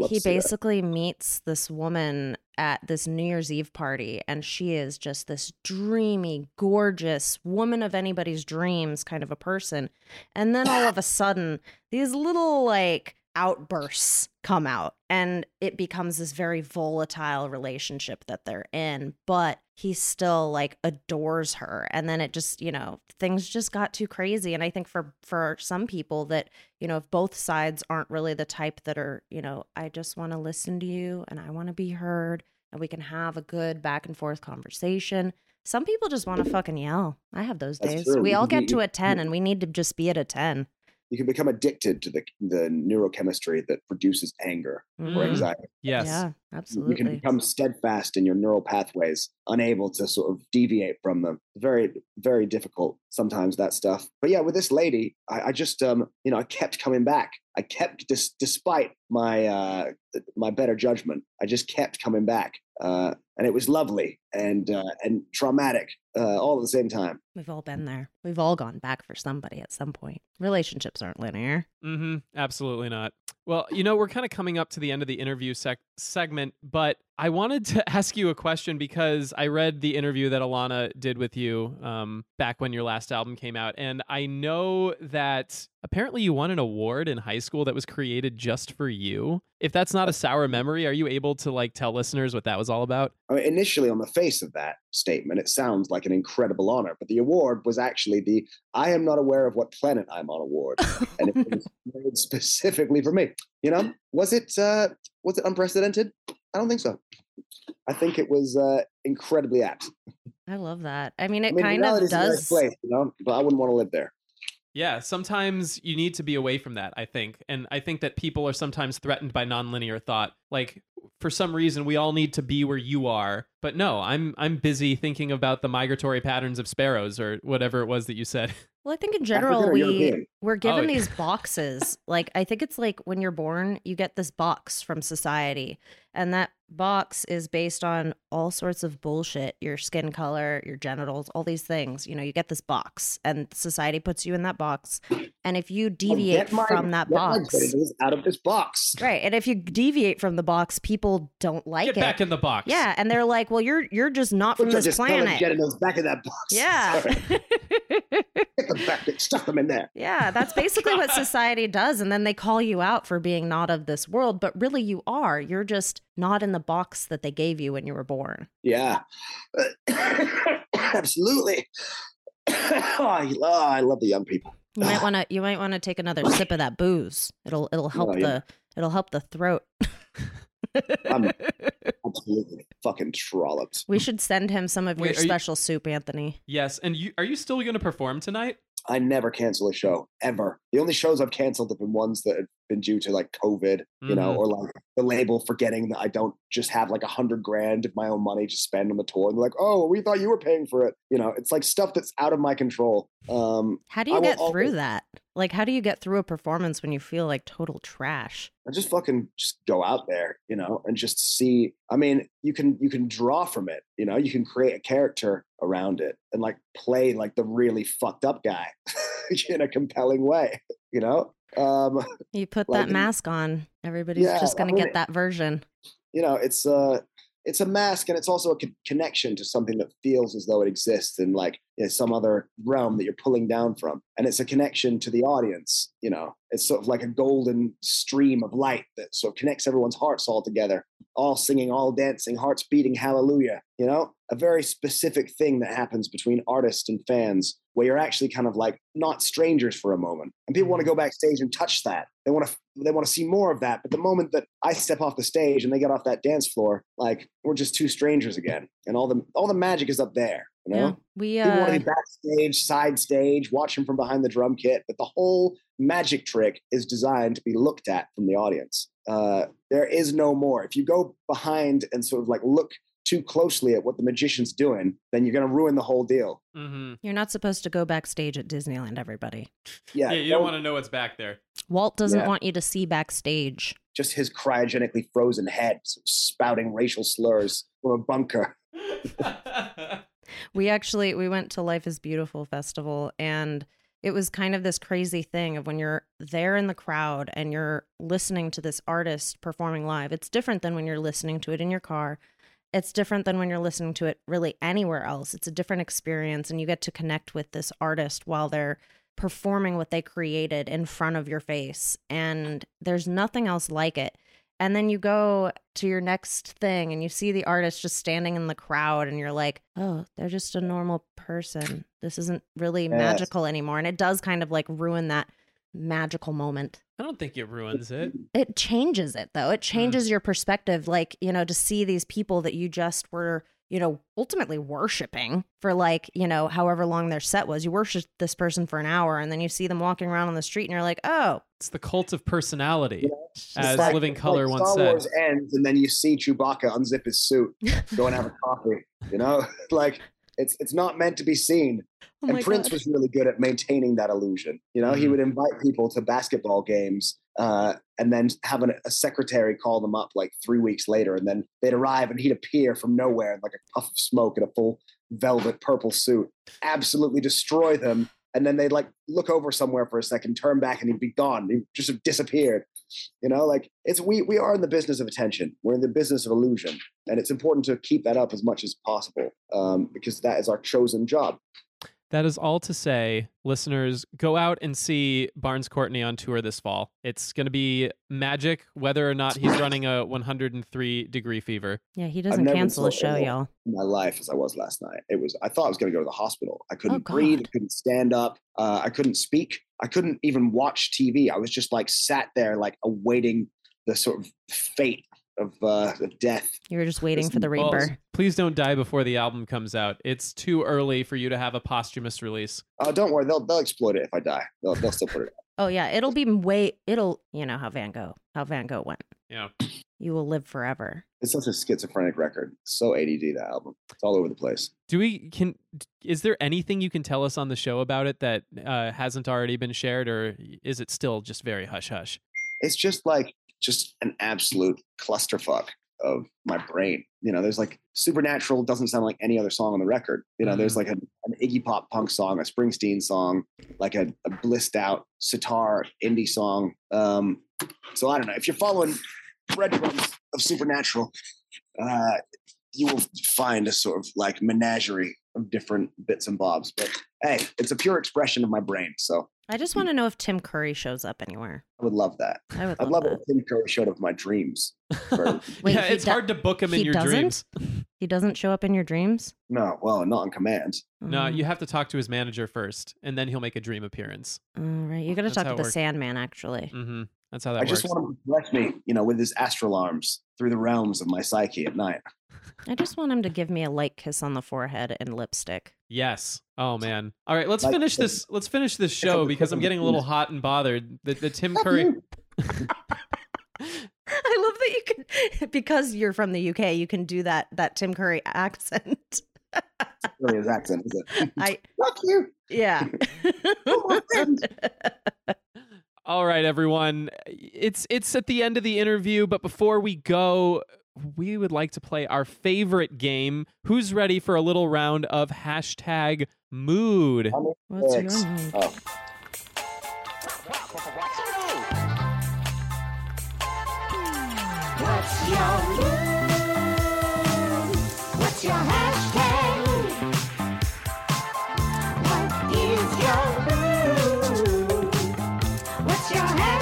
he basically meets this woman at this New Year's Eve party, and she is just this dreamy, gorgeous woman of anybody's dreams kind of a person. And then all of a sudden, these little like outbursts come out, and it becomes this very volatile relationship that they're in, but he still like adores her. And then it just, you know, things just got too crazy. And I think for some people that, you know, if both sides aren't really the type that are, you know, I just want to listen to you and I want to be heard and we can have a good back and forth conversation. Some people just want to fucking yell. I have those days. We all get to a 10 and we need to just be at a 10. You can become addicted to the neurochemistry that produces anger or anxiety. Yes. Yeah, absolutely. You can become steadfast in your neural pathways, unable to sort of deviate from them. Very, very difficult sometimes, that stuff. But yeah, with this lady, I just, you know, I kept coming back. I kept, despite my my better judgment, I just kept coming back. And it was lovely and traumatic all at the same time. We've all been there. We've all gone back for somebody at some point. Relationships aren't linear. Mm-hmm. Absolutely not. Well, you know, we're kind of coming up to the end of the interview segment, but I wanted to ask you a question because I read the interview that Alana did with you back when your last album came out. And I know that apparently you won an award in high school that was created just for you. If that's not a sour memory, are you able to like tell listeners what that was all about? I mean, initially on the face of that statement, it sounds like an incredible honor, but the award was actually the I am not aware of what planet I'm on award. And it was made specifically for me. You know, was it unprecedented? I don't think so. I think it was incredibly apt. I love that. I mean, it kind of does. Place, you know? But I wouldn't want to live there. Yeah, sometimes you need to be away from that, I think. And I think that people are sometimes threatened by nonlinear thought. Like, for some reason, we all need to be where you are. But no, I'm busy thinking about the migratory patterns of sparrows or whatever it was that you said. Well, I think in general, we're given these boxes. Like, I think it's like when you're born, you get this box from society. And that box is based on all sorts of bullshit, your skin color, your genitals, all these things. You know, you get this box and society puts you in that box. And if you deviate from that box, out of this box. Right. And if you deviate from the box, people don't like it. Get back in the box. Yeah. And they're like, well, you're just not from this planet. Genitals back in that box. Yeah. Get them back, stuck them in there. Yeah. That's basically what society does. And then they call you out for being not of this world, but really you are. You're just not in the box that they gave you when you were born. Yeah. Absolutely. I love the young people. You might want to take another sip of that booze. It'll help the throat. I'm absolutely fucking trolloped. We should send him some of your special soup, Anthony. Yes, and are you still going to perform tonight? I never cancel a show, ever. The only shows I've canceled have been ones that have been due to like COVID, you know, or like the label forgetting that I don't just have like $100,000 of my own money to spend on the tour. And they're like, oh, we thought you were paying for it. You know, it's like stuff that's out of my control. How do you get through that? Like, how do you get through a performance when you feel like total trash? I just fucking go out there, you know, and just see. I mean, you can draw from it, you know, you can create a character around it and like play like the really fucked up guy. in a compelling way, you know? You put like, that mask on, everybody's just going to get that version. You know, it's a mask, and it's also a connection to something that feels as though it exists in like some other realm that you're pulling down from. And it's a connection to the audience, you know, it's sort of like a golden stream of light that sort of connects everyone's hearts all together, all singing, all dancing, hearts beating, hallelujah, you know, a very specific thing that happens between artists and fans where you're actually kind of like not strangers for a moment. And people want to go backstage and touch that. They want to see more of that. But the moment that I step off the stage and they get off that dance floor, like we're just two strangers again. And all the magic is up there. You know? Yeah, people want to be backstage, side stage, watch him from behind the drum kit, but the whole magic trick is designed to be looked at from the audience. There is no more. If you go behind and sort of like look too closely at what the magician's doing, then you're going to ruin the whole deal. Mm-hmm. You're not supposed to go backstage at Disneyland, everybody. Yeah, you don't want to know what's back there. Walt doesn't want you to see backstage. Just his cryogenically frozen head spouting racial slurs from a bunker. We went to Life is Beautiful Festival, and it was kind of this crazy thing of when you're there in the crowd and you're listening to this artist performing live. It's different than when you're listening to it in your car. It's different than when you're listening to it really anywhere else. It's a different experience, and you get to connect with this artist while they're performing what they created in front of your face. And there's nothing else like it. And then you go to your next thing and you see the artist just standing in the crowd and you're like, oh, they're just a normal person. This isn't really magical anymore. And it does kind of like ruin that magical moment. I don't think it ruins it. It changes it, though. It changes your perspective. Like, you know, to see these people that you just were, you know, ultimately worshiping for like, you know, however long their set was. You worship this person for an hour and then you see them walking around on the street and you're like, oh. It's the cult of personality, as like, Living Color like once said. Star Wars ends and then you see Chewbacca unzip his suit, go and have a coffee, you know? Like, it's not meant to be seen. Oh, and Prince was really good at maintaining that illusion. You know, he would invite people to basketball games and then have a secretary call them up like 3 weeks later. And then they'd arrive and he'd appear from nowhere in like a puff of smoke in a full velvet purple suit, absolutely destroy them. And then they'd like look over somewhere for a second, turn back, and he'd be gone. He'd just have disappeared. You know, like it's we are in the business of attention. We're in the business of illusion. And it's important to keep that up as much as possible because that is our chosen job. That is all to say, listeners, go out and see Barnes Courtney on tour this fall. It's going to be magic, whether or not he's running a 103-degree fever. Yeah, he doesn't cancel a show, y'all. My life as I was last night. I thought I was going to go to the hospital. I couldn't breathe. I couldn't stand up. I couldn't speak. I couldn't even watch TV. I was just like sat there, like awaiting the sort of fate of death. You were just waiting for the Reaper. Well, please don't die before the album comes out. It's too early for you to have a posthumous release. Oh, don't worry. They'll exploit it if I die. They'll still put it out. Oh, yeah. It'll be you know how Van Gogh went. Yeah. You will live forever. It's such a schizophrenic record. So ADD, that album. It's all over the place. Is there anything you can tell us on the show about it that hasn't already been shared, or is it still just very hush-hush? It's just like, just an absolute clusterfuck of my brain. You know, there's like Supernatural doesn't sound like any other song on the record. You know, there's like an Iggy Pop punk song, a Springsteen song, like a blissed out sitar indie song. So I don't know. If you're following breadcrumbs of Supernatural, you will find a sort of like menagerie of different bits and bobs. But hey, it's a pure expression of my brain. So I just want to know if Tim Curry shows up anywhere. I would love that. I'd love it if Tim Curry showed up in my dreams. Wait, yeah, it's hard to book him in your dreams. He doesn't show up in your dreams? No, well, not on command. No, you have to talk to his manager first, and then he'll make a dream appearance. All right, you got to talk to the Sandman, actually. Mm-hmm. That's how that works. I just want him to bless me, you know, with his astral arms through the realms of my psyche at night. I just want him to give me a light kiss on the forehead and lipstick. Yes. Oh, man. All right, let's finish this. Let's finish this show because I'm getting a little hot and bothered. The Tim Curry. I love that you can, because you're from the UK, you can do that Tim Curry accent. It's really his accent, is it? I love you. Yeah. Oh, my friend. All right, everyone. It's at the end of the interview, but before we go, we would like to play our favorite game. Who's ready for a little round of hashtag mood? What's your mood? Oh. What's your move? What's your hashtag? What is your move? What's your hashtag?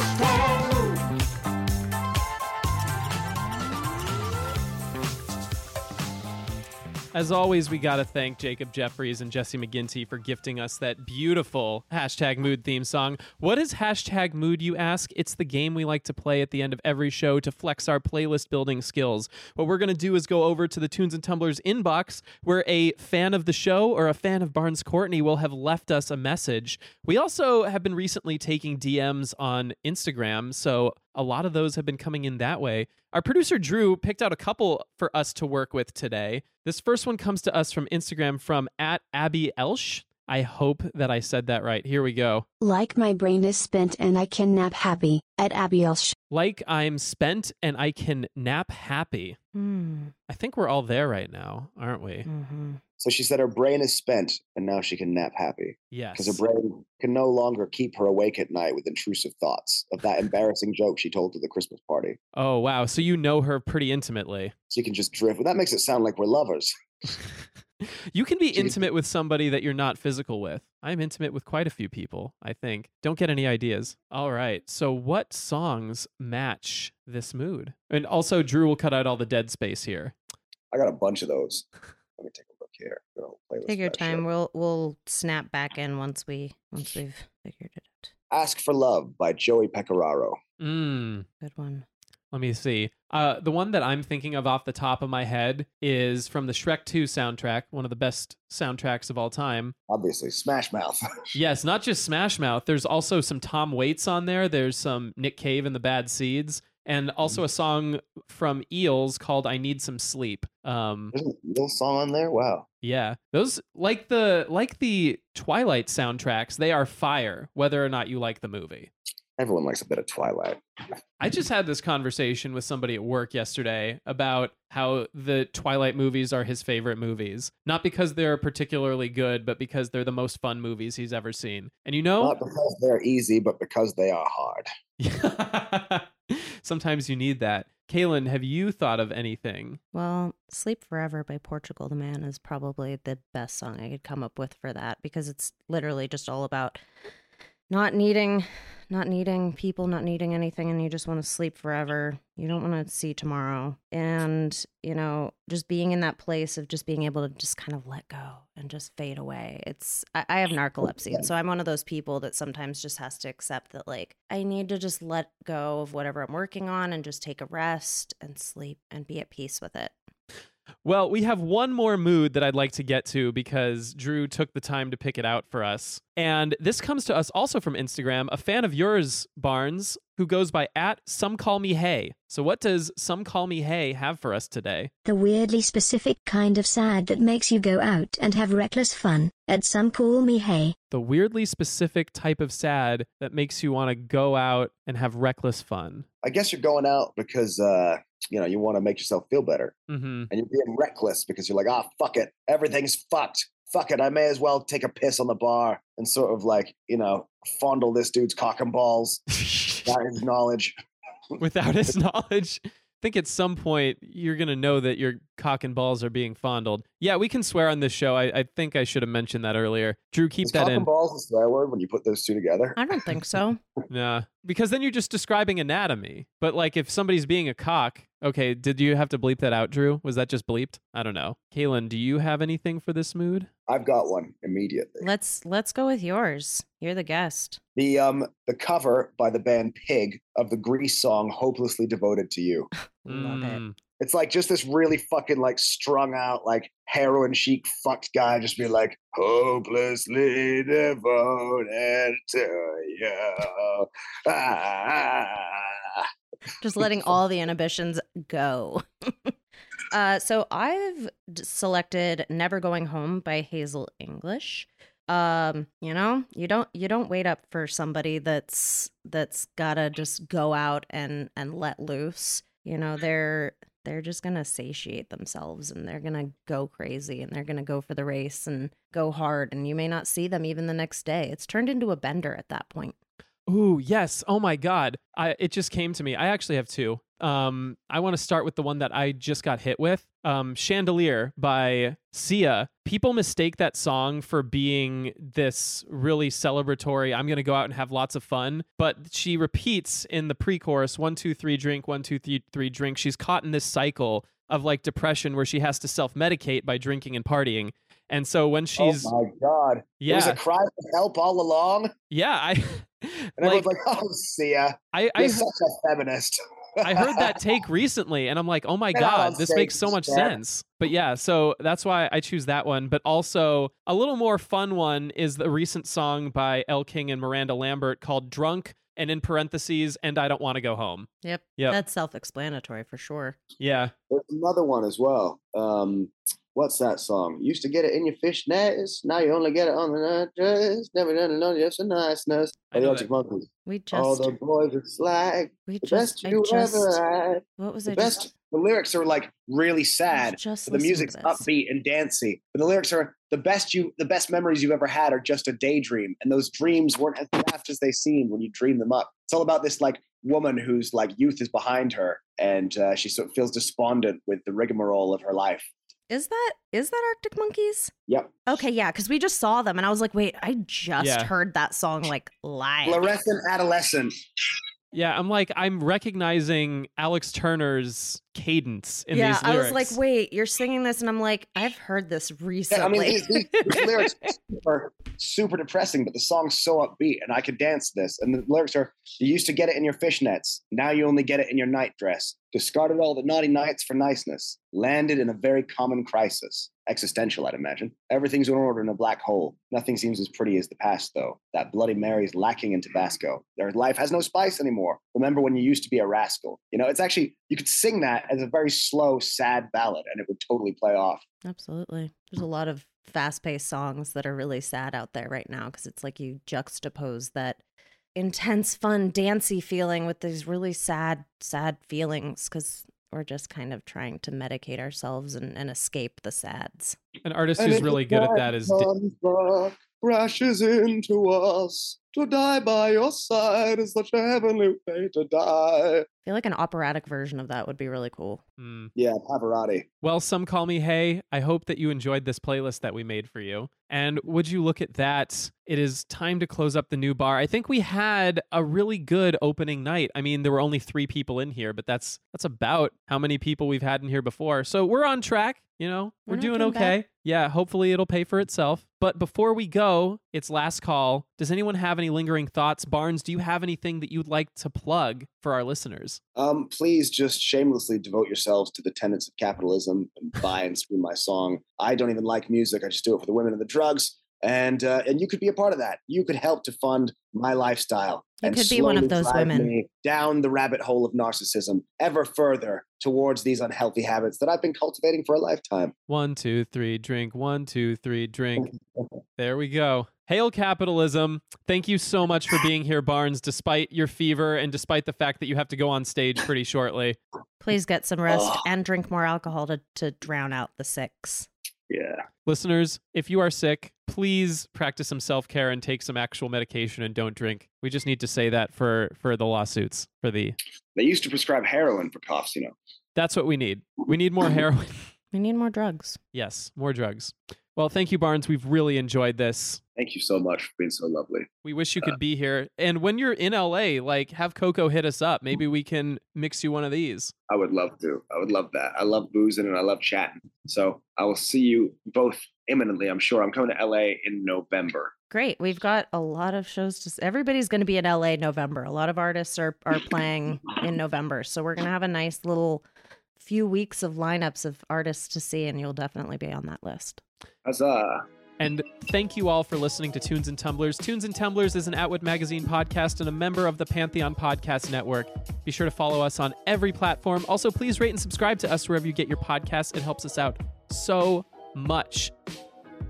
As always, we gotta thank Jacob Jeffries and Jesse McGinty for gifting us that beautiful hashtag mood theme song. What is hashtag mood, you ask? It's the game we like to play at the end of every show to flex our playlist building skills. What we're going to do is go over to the Tunes and Tumblers inbox where a fan of the show or a fan of Barnes Courtney will have left us a message. We also have been recently taking DMs on Instagram, so a lot of those have been coming in that way. Our producer, Drew, picked out a couple for us to work with today. This first one comes to us from Instagram from @AbbyElsh. I hope that I said that right. Here we go. Like my brain is spent and I can nap happy, @AbbyElsh. Like I'm spent and I can nap happy. Mm. I think we're all there right now, aren't we? Mm-hmm. So she said her brain is spent and now she can nap happy. Yes. Because her brain can no longer keep her awake at night with intrusive thoughts of that embarrassing joke she told to the Christmas party. Oh, wow. So you know her pretty intimately. So you can just drift. Well, that makes it sound like we're lovers. You can be intimate with somebody that you're not physical with. I'm intimate with quite a few people, I think. Don't get any ideas. All right. So what songs match this mood? And also, Drew will cut out all the dead space here. I got a bunch of those. Let me take a look here. Take your time. We'll snap back in once we've figured it out. Ask for Love by Joey Pecoraro. Good one. Let me see. The one that I'm thinking of off the top of my head is from the Shrek 2 soundtrack, one of the best soundtracks of all time. Obviously, Smash Mouth. Yes, not just Smash Mouth. There's also some Tom Waits on there. There's some Nick Cave and the Bad Seeds. And also a song from Eels called I Need Some Sleep. There's an Eels song on there? Wow. Yeah. Those, like the Twilight soundtracks, they are fire, whether or not you like the movie. Everyone likes a bit of Twilight. I just had this conversation with somebody at work yesterday about how the Twilight movies are his favorite movies. Not because they're particularly good, but because they're the most fun movies he's ever seen. And you know... Not because they're easy, but because they are hard. Sometimes you need that. Kaylin, have you thought of anything? Well, Sleep Forever by Portugal the Man is probably the best song I could come up with for that, because it's literally just all about... Not needing people, not needing anything, and you just want to sleep forever. You don't want to see tomorrow. And, you know, just being in that place of just being able to just kind of let go and just fade away. I have narcolepsy, and so I'm one of those people that sometimes just has to accept that, like, I need to just let go of whatever I'm working on and just take a rest and sleep and be at peace with it. Well, we have one more mood that I'd like to get to because Drew took the time to pick it out for us. And this comes to us also from Instagram, a fan of yours, Barnes, who goes by @SomeCallMeHey. So what does Some Call Me Hey have for us today? The weirdly specific kind of sad that makes you go out and have reckless fun at Some Call Me Hey. The weirdly specific type of sad that makes you want to go out and have reckless fun. I guess you're going out because... you know, you want to make yourself feel better. Mm-hmm. And you're being reckless because you're like, fuck it. Everything's fucked. Fuck it. I may as well take a piss on the bar and sort of like, you know, fondle this dude's cock and balls without his knowledge. Without his knowledge. I think at some point you're going to know that your cock and balls are being fondled. Yeah, we can swear on this show. I think I should have mentioned that earlier. Drew, keep that in. Is cock and balls a swear word when you put those two together? I don't think so. Nah, because then you're just describing anatomy. But like if somebody's being a cock, okay, did you have to bleep that out, Drew? Was that just bleeped? I don't know. Kaylin, do you have anything for this mood? I've got one immediately. Let's go with yours. You're the guest. The cover by the band Pig of the Grease song "Hopelessly Devoted to You." Love it. It's like just this really fucking like strung out like heroin chic fucked guy just be like hopelessly devoted to you. Just letting all the inhibitions go. So I've selected "Never Going Home" by Hazel English. You know, you don't wait up for somebody that's gotta just go out and let loose. You know, they're just gonna satiate themselves and they're gonna go crazy and they're gonna go for the race and go hard. And you may not see them even the next day. It's turned into a bender at that point. Ooh, yes. Oh my God. It just came to me. I actually have two. I want to start with the one that I just got hit with. Chandelier by Sia. People mistake that song for being this really celebratory, I'm going to go out and have lots of fun. But she repeats in the pre-chorus, 1, 2, 3, drink, 1, 2, 3, drink. She's caught in this cycle of like depression where she has to self-medicate by drinking and partying. And so when she's... Oh my God. Yeah. It was a cry for help all along. Yeah. And everyone's like, oh, Sia. You're such a feminist. I heard that take recently and I'm like, oh my God, this makes so much sense. But yeah, so that's why I choose that one. But also a little more fun one is the recent song by Elle King and Miranda Lambert called Drunk, and in parentheses, and I Don't Want to Go Home. Yep. That's self-explanatory for sure. Yeah. There's another one as well. What's that song? You used to get it in your fishnets. Now you only get it on the dress. Never done alone. You're so nice. We just... All the boys are slack. We just... The lyrics are like really sad. But the music's upbeat and dancey. But the lyrics are the best memories you've ever had are just a daydream. And those dreams weren't as daft as they seemed when you dream them up. It's all about this like woman whose like youth is behind her. And she sort of feels despondent with the rigmarole of her life. Is that Arctic Monkeys? Yep. Okay, yeah, because we just saw them, and I was like, wait, I just heard that song like live. Fluorescent Adolescent. Yeah, I'm recognizing Alex Turner's cadence in these lyrics. Yeah, I was like, wait, you're singing this, and I'm like, I've heard this recently. Yeah, these lyrics are super depressing, but the song's so upbeat, and I could dance this. And the lyrics are, you used to get it in your fishnets. Now you only get it in your night dress. Discarded all the naughty nights for niceness. Landed in a very common crisis. Existential, I'd imagine. Everything's in order in a black hole. Nothing seems as pretty as the past, though. That Bloody Mary's lacking in Tabasco. Their life has no spice anymore. Remember when you used to be a rascal. You know, it's actually, you could sing that as a very slow, sad ballad, and it would totally play off. Absolutely. There's a lot of fast-paced songs that are really sad out there right now, because it's like you juxtapose that intense, fun, dancey feeling with these really sad, sad feelings, because... We're just kind of trying to medicate ourselves and escape the sads. An artist who's really good at that is... crashes into us. To die by your side is such a heavenly way to die. I feel like an operatic version of that would be really cool. Mm. Yeah, Pavarotti. Well, some call me Hey. I hope that you enjoyed this playlist that we made for you. And would you look at that? It is time to close up the new bar. I think we had a really good opening night. I mean, there were only 3 people in here, but that's about how many people we've had in here before. So we're on track. You know, we're doing okay. Back. Yeah, hopefully it'll pay for itself. But before we go, it's last call. Does anyone have any lingering thoughts? Barnes, do you have anything that you'd like to plug for our listeners? Please just shamelessly devote yourselves to the tenets of capitalism and buy and stream my song. I don't even like music. I just do it for the women and the drugs. And you could be a part of that. You could help to fund my lifestyle. You could be one of those women down the rabbit hole of narcissism ever further towards these unhealthy habits that I've been cultivating for a lifetime. 1, 2, 3, drink. 1, 2, 3, drink. There we go. Hail capitalism. Thank you so much for being here, Barnes, despite your fever and despite the fact that you have to go on stage pretty shortly. Please get some rest and drink more alcohol to drown out the six. Yeah. Listeners, if you are sick, please practice some self-care and take some actual medication and don't drink. We just need to say that for the lawsuits. They used to prescribe heroin for coughs, you know. That's what we need. We need more heroin. We need more drugs. Yes, more drugs. Well, thank you, Barnes. We've really enjoyed this. Thank you so much for being so lovely. We wish you could be here. And when you're in LA, have Coco hit us up. Maybe we can mix you one of these. I would love to. I would love that. I love boozing and I love chatting. So I will see you both imminently, I'm sure. I'm coming to LA in November. Great. We've got a lot of shows. Everybody's going to be in LA in November. A lot of artists are playing in November. So we're going to have a nice little few weeks of lineups of artists to see, and you'll definitely be on that list. Huzzah. And thank you all for listening to Tunes and Tumblers. Tunes and Tumblers is an Atwood Magazine podcast and a member of the Pantheon Podcast Network. Be sure to follow us on every platform. Also, please rate and subscribe to us wherever you get your podcasts. It helps us out so much.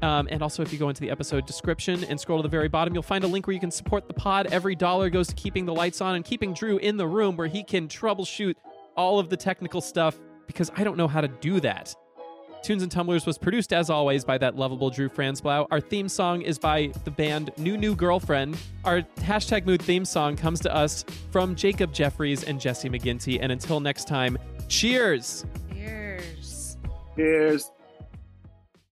And also, if you go into the episode description and scroll to the very bottom, you'll find a link where you can support the pod. Every dollar goes to keeping the lights on and keeping Drew in the room where he can troubleshoot all of the technical stuff, because I don't know how to do that. Tunes and Tumblers was produced, as always, by that lovable Drew Franzblau. Our theme song is by the band New Girlfriend. Our Hashtag Mood theme song comes to us from Jacob Jeffries and Jesse McGinty. And until next time, cheers! Cheers! Cheers!